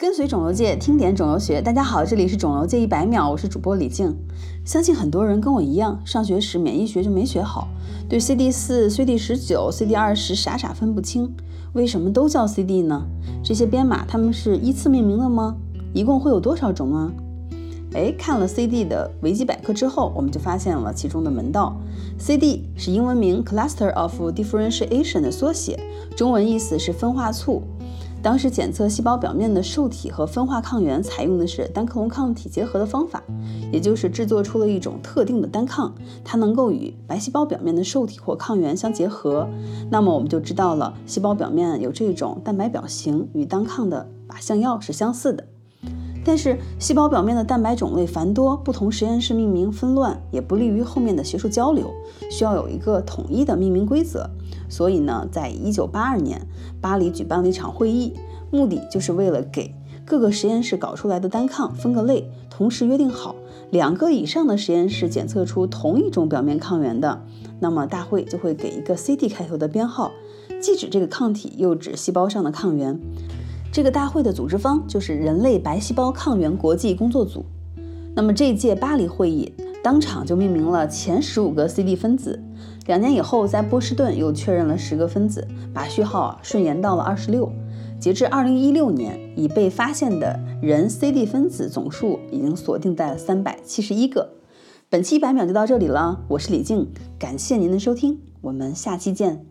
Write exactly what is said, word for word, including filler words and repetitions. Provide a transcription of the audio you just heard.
跟随肿瘤界，听点肿瘤学。大家好，这里是肿瘤界一百秒，我是主播李静。相信很多人跟我一样，上学时免疫学就没学好，对 C D 四、C D 十九、C D 二十傻傻分不清。为什么都叫 C D 呢？这些编码它们是依次命名的吗？一共会有多少种啊？哎，看了 C D 的维基百科之后，我们就发现了其中的门道。C D 是英文名 Cluster of Differentiation 的缩写，中文意思是分化簇。当时检测细胞表面的受体和分化抗原采用的是单克隆抗体结合的方法，也就是制作出了一种特定的单抗，它能够与白细胞表面的受体或抗原相结合。那么我们就知道了，细胞表面有这种蛋白表型与单抗的靶向药是相似的。但是细胞表面的蛋白种类繁多，不同实验室命名纷乱，也不利于后面的学术交流，需要有一个统一的命名规则。所以呢，在一九八二年巴黎举办了一场会议，目的就是为了给各个实验室搞出来的单抗分个类，同时约定好两个以上的实验室检测出同一种表面抗原的，那么大会就会给一个 C D 开头的编号，既指这个抗体又指细胞上的抗原。这个大会的组织方就是人类白细胞抗原国际工作组。那么这一届巴黎会议当场就命名了前十五个 C D 分子，两年以后在波士顿又确认了十个分子，把序号、啊、顺延到了二十六。截至二零一六年，已被发现的人 C D 分子总数已经锁定在三百七十一个。本期一百秒就到这里了，我是李静，感谢您的收听，我们下期见。